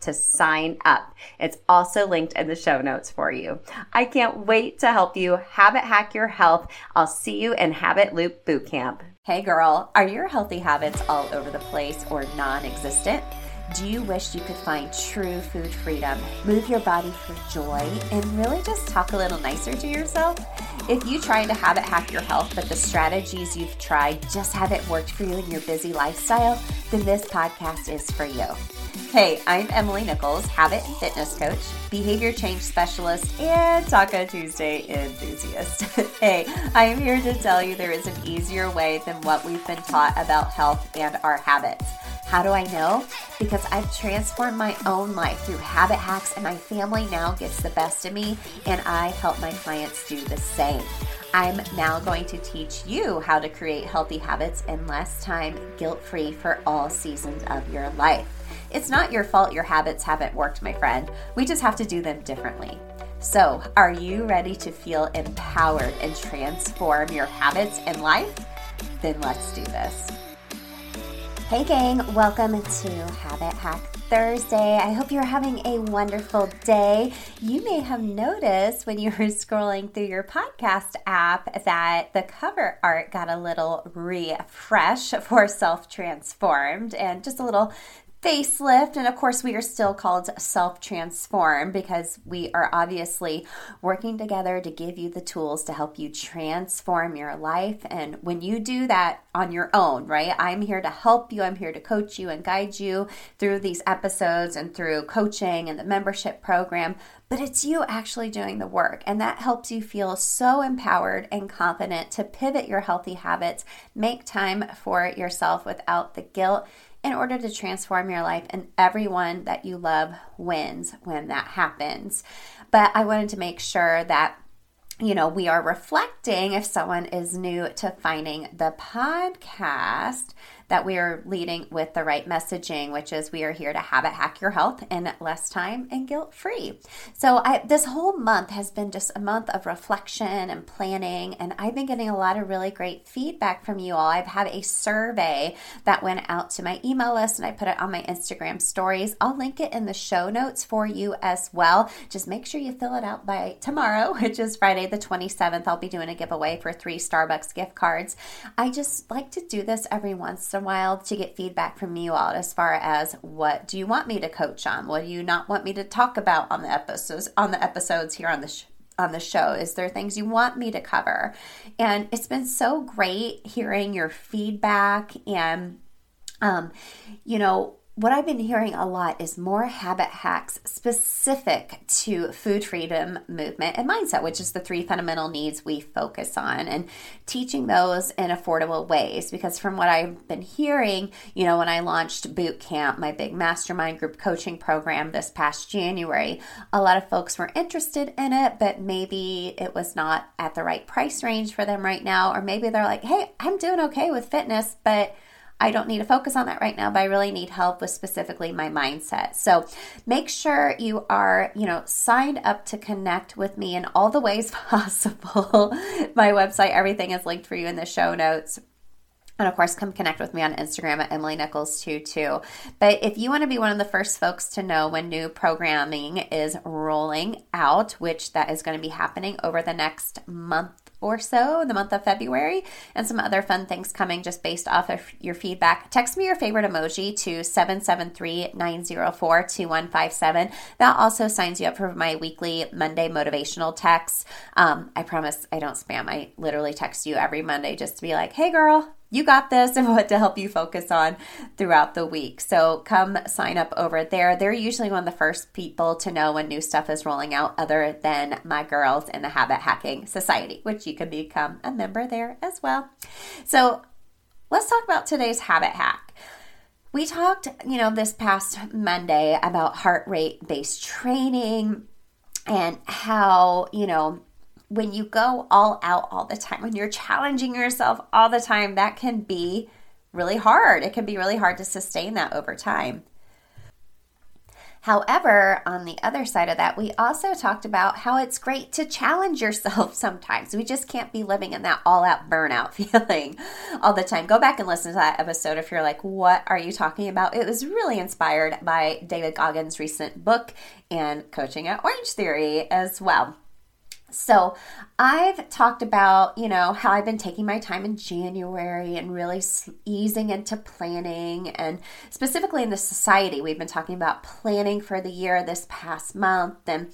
to sign up. It's also linked in the show notes for you. I can't wait to help you habit hack your health. I'll see you in Habit Loop Boot Camp. Hey girl, are your healthy habits all over the place or non-existent? Do you wish you could find true food freedom, move your body for joy, and really just talk a little nicer to yourself? If you tried to habit hack your health, but the strategies you've tried just haven't worked for you in your busy lifestyle, then this podcast is for you. Hey, I'm Emily Nichols, habit and fitness coach, behavior change specialist, and Taco Tuesday enthusiast. Hey, I am here to tell you there is an easier way than what we've been taught about health and our habits. How do I know? Because I've transformed my own life through habit hacks, and my family now gets the best of me, and I help my clients do the same. I'm now going to teach you how to create healthy habits in less time, guilt-free, for all seasons of your life. It's not your fault your habits haven't worked, my friend. We just have to do them differently. So, are you ready to feel empowered and transform your habits and life? Then let's do this. Hey gang, welcome to Habit Hack Thursday. I hope you're having a wonderful day. You may have noticed when you were scrolling through your podcast app that the cover art got a little refresh for Self-Transformed and just a little facelift, and of course we are still called Self-Transform because we are obviously working together to give you the tools to help you transform your life. And when you do that on your own, right, I'm here to help you, I'm here to coach you and guide you through these episodes and through coaching and the membership program, but it's you actually doing the work, and that helps you feel so empowered and confident to pivot your healthy habits, make time for yourself without the guilt, in order to transform your life, and everyone that you love wins when that happens. But I wanted to make sure that, you know, we are reflecting, if someone is new to finding the podcast, that we are leading with the right messaging, which is we are here to habit hack your health in less time and guilt-free. So this whole month has been just a month of reflection and planning, and I've been getting a lot of really great feedback from you all. I've had a survey that went out to my email list, and I put it on my Instagram stories. I'll link it in the show notes for you as well. Just make sure you fill it out by tomorrow, which is Friday the 27th. I'll be doing a giveaway for 3 Starbucks gift cards. I just like to do this every once a while to get feedback from you all as far as, what do you want me to coach on? What do you not want me to talk about on the episodes here on the show? Is there things you want me to cover? And it's been so great hearing your feedback, and you know, what I've been hearing a lot is more habit hacks specific to food freedom, movement, and mindset, which is the three fundamental needs we focus on, and teaching those in affordable ways. Because from what I've been hearing, you know, when I launched Boot Camp, my big mastermind group coaching program this past January, a lot of folks were interested in it, but maybe it was not at the right price range for them right now. Or maybe they're like, hey, I'm doing okay with fitness, but I don't need to focus on that right now, but I really need help with specifically my mindset. So make sure you are, you know, signed up to connect with me in all the ways possible. My website, everything is linked for you in the show notes. And of course, come connect with me on Instagram at emilynichols22. But if you want to be one of the first folks to know when new programming is rolling out, which that is going to be happening over the next month or so, the month of February, and some other fun things coming just based off of your feedback, text me your favorite emoji to 773-904-2157. That also signs you up for my weekly Monday motivational texts. I promise I don't spam. I literally text you every Monday just to be like, hey girl, you got this, and what to help you focus on throughout the week. So come sign up over there. They're usually one of the first people to know when new stuff is rolling out, other than my girls in the Habit Hacking Society, which you can become a member there as well. So let's talk about today's habit hack. We talked, you know, this past Monday about heart rate based training and how, you know, when you go all out all the time, when you're challenging yourself all the time, that can be really hard. It can be really hard to sustain that over time. However, on the other side of that, we also talked about how it's great to challenge yourself sometimes. We just can't be living in that all-out burnout feeling all the time. Go back and listen to that episode if you're like, what are you talking about? It was really inspired by David Goggins' recent book and coaching at Orange Theory as well. So I've talked about, you know, how I've been taking my time in January and really easing into planning, and specifically in the society, we've been talking about planning for the year this past month. And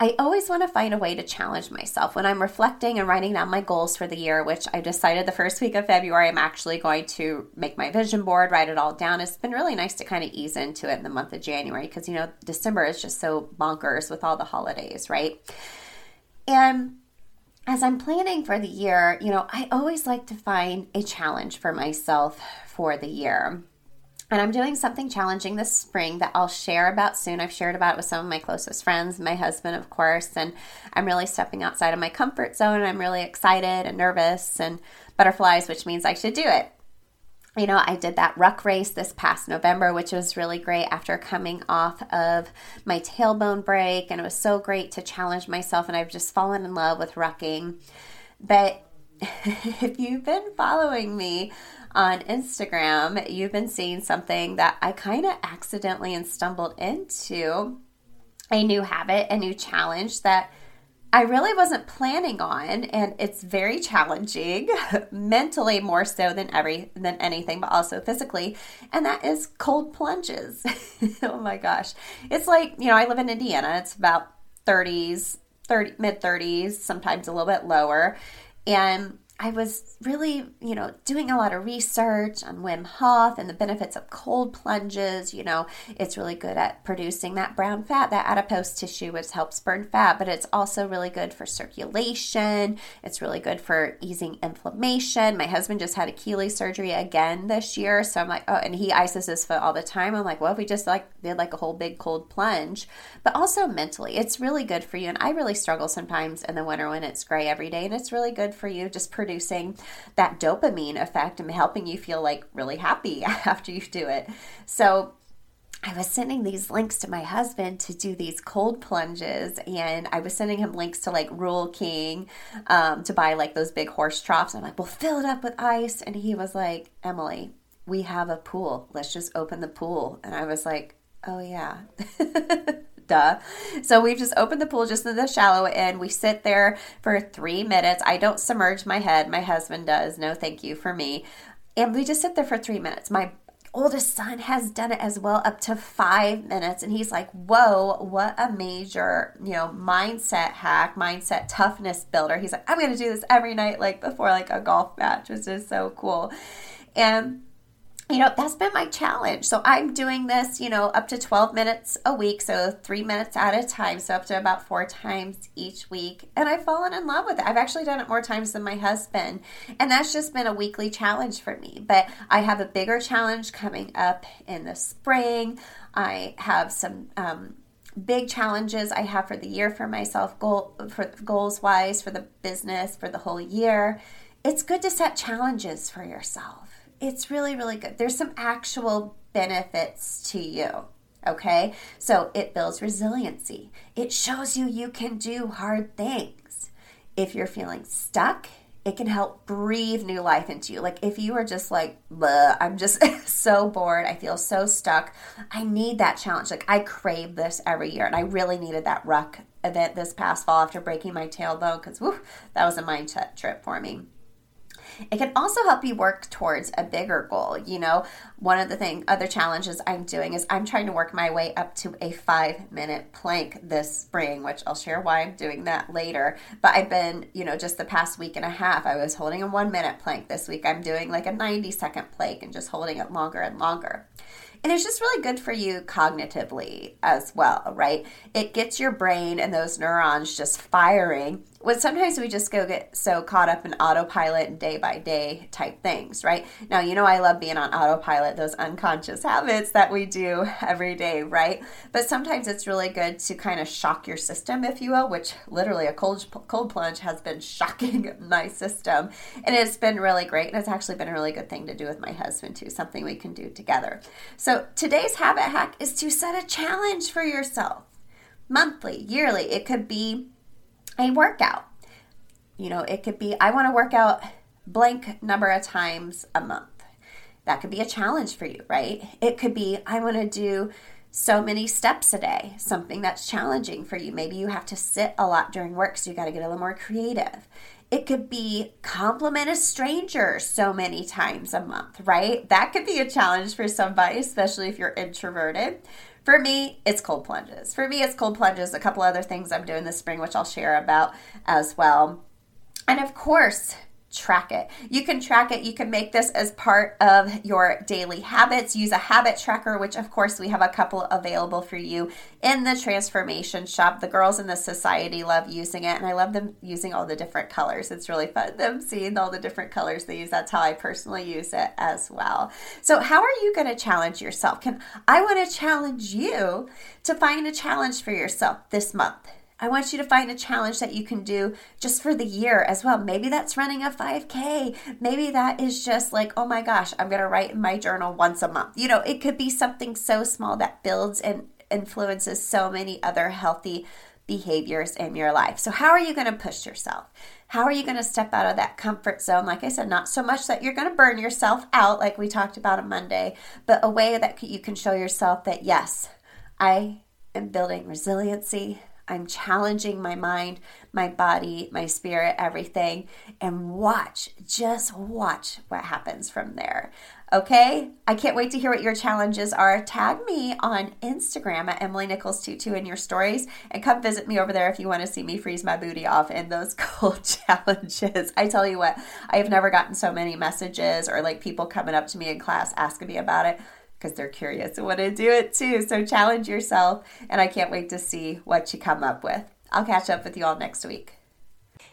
I always want to find a way to challenge myself when I'm reflecting and writing down my goals for the year, which I decided the first week of February, I'm actually going to make my vision board, write it all down. It's been really nice to kind of ease into it in the month of January, because, you know, December is just so bonkers with all the holidays, right? And as I'm planning for the year, you know, I always like to find a challenge for myself for the year. And I'm doing something challenging this spring that I'll share about soon. I've shared about it with some of my closest friends, my husband, of course, and I'm really stepping outside of my comfort zone. I'm really excited and nervous and butterflies, which means I should do it. You know, I did that ruck race this past November, which was really great after coming off of my tailbone break. And it was so great to challenge myself. And I've just fallen in love with rucking. But if you've been following me on Instagram, you've been seeing something that I kind of accidentally and stumbled into, a new habit, a new challenge that I really wasn't planning on, and it's very challenging mentally more so than anything, but also physically, and that is cold plunges. Oh my gosh. It's like, you know, I live in Indiana. It's about 30s, mid-30s, sometimes a little bit lower, and I was really, you know, doing a lot of research on Wim Hof and the benefits of cold plunges. You know, it's really good at producing that brown fat, that adipose tissue, which helps burn fat, but it's also really good for circulation. It's really good for easing inflammation. My husband just had Achilles surgery again this year. So I'm like, oh, and he ices his foot all the time. I'm like, well, if we just like did like a whole big cold plunge, but also mentally, it's really good for you. And I really struggle sometimes in the winter when it's gray every day, and it's really good for you, just producing that dopamine effect and helping you feel like really happy after you do it. So I was sending these links to my husband to do these cold plunges, and I was sending him links to like Rural King to buy like those big horse troughs. I'm like, well, fill it up with ice. And he was like, Emily, we have a pool. Let's just open the pool. And I was like, oh yeah. Duh. So we've just opened the pool just in the shallow end. We sit there for 3 minutes. I don't submerge my head. My husband does. No, thank you for me. And we just sit there for 3 minutes. My oldest son has done it as well, up to 5 minutes. And he's like, whoa, what a major, you know, mindset hack, mindset toughness builder. He's like, I'm going to do this every night, like before like a golf match, which is so cool. And you know, that's been my challenge. So I'm doing this, you know, up to 12 minutes a week, so 3 minutes at a time, so up to about 4 times each week. And I've fallen in love with it. I've actually done it more times than my husband. And that's just been a weekly challenge for me. But I have a bigger challenge coming up in the spring. I have some big challenges I have for the year for myself, goals-wise, for the business, for the whole year. It's good to set challenges for yourself. It's really, really good. There's some actual benefits to you, okay? So it builds resiliency. It shows you you can do hard things. If you're feeling stuck, it can help breathe new life into you. Like if you are just like, I'm just so bored. I feel so stuck. I need that challenge. Like I crave this every year, and I really needed that ruck event this past fall after breaking my tailbone because that was a mind trip for me. It can also help you work towards a bigger goal. You know, one of the other challenges I'm doing is I'm trying to work my way up to a 5-minute plank this spring, which I'll share why I'm doing that later. But I've been, you know, just the past week and a half, I was holding a 1-minute plank. This week I'm doing like a 90-second plank and just holding it longer and longer. And it's just really good for you cognitively as well, right? It gets your brain and those neurons just firing. When sometimes we just go get so caught up in autopilot and day-by-day type things, right? Now, you know I love being on autopilot, those unconscious habits that we do every day, right? But sometimes it's really good to kind of shock your system, if you will, which literally a cold plunge has been shocking my system. And it's been really great. And it's actually been a really good thing to do with my husband too, something we can do together. So today's habit hack is to set a challenge for yourself. Monthly, yearly, it could be a workout. You know, it could be, I want to work out blank number of times a month. That could be a challenge for you, right? It could be, I want to do so many steps a day, something that's challenging for you. Maybe you have to sit a lot during work, so you got to get a little more creative. It could be compliment a stranger so many times a month, right? That could be a challenge for somebody, especially if you're introverted. For me, it's cold plunges. A couple other things I'm doing this spring, which I'll share about as well. And of course, track it. You can track it. You can make this as part of your daily habits. Use a habit tracker, which of course we have a couple available for you in the Transformation Shop. The girls in the society love using it, and I love them using all the different colors. It's really fun them seeing all the different colors they use. That's how I personally use it as well. So how are you going to challenge yourself? I want to challenge you to find a challenge for yourself this month. I want you to find a challenge that you can do just for the year as well. Maybe that's running a 5K. Maybe that is just like, oh my gosh, I'm going to write in my journal once a month. You know, it could be something so small that builds and influences so many other healthy behaviors in your life. So how are you going to push yourself? How are you going to step out of that comfort zone? Like I said, not so much that you're going to burn yourself out like we talked about on Monday, but a way that you can show yourself that, yes, I am building resiliency. I'm challenging my mind, my body, my spirit, everything, and watch what happens from there. Okay? I can't wait to hear what your challenges are. Tag me on Instagram at emilynichols22 in your stories, and come visit me over there if you want to see me freeze my booty off in those cold challenges. I tell you what, I have never gotten so many messages or like people coming up to me in class asking me about it, because they're curious and want to do it too. So challenge yourself, and I can't wait to see what you come up with. I'll catch up with you all next week.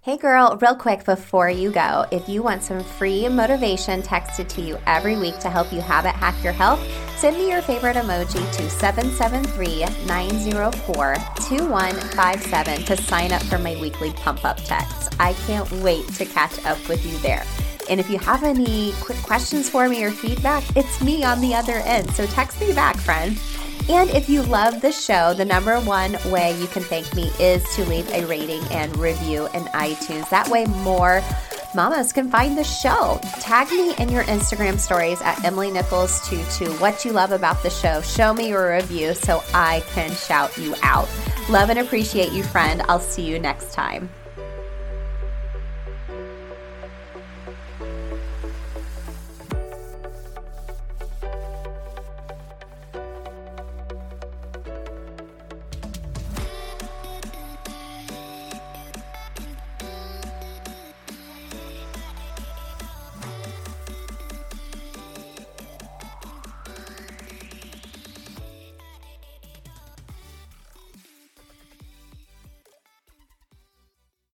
Hey girl, real quick before you go, if you want some free motivation texted to you every week to help you habit hack your health, send me your favorite emoji to 773-904-2157 to sign up for my weekly pump-up texts. I can't wait to catch up with you there. And if you have any quick questions for me or feedback, it's me on the other end. So text me back, friend. And if you love the show, the number one way you can thank me is to leave a rating and review in iTunes. That way more mamas can find the show. Tag me in your Instagram stories at emilynichols22. What you love about the show. Show me your review so I can shout you out. Love and appreciate you, friend. I'll see you next time.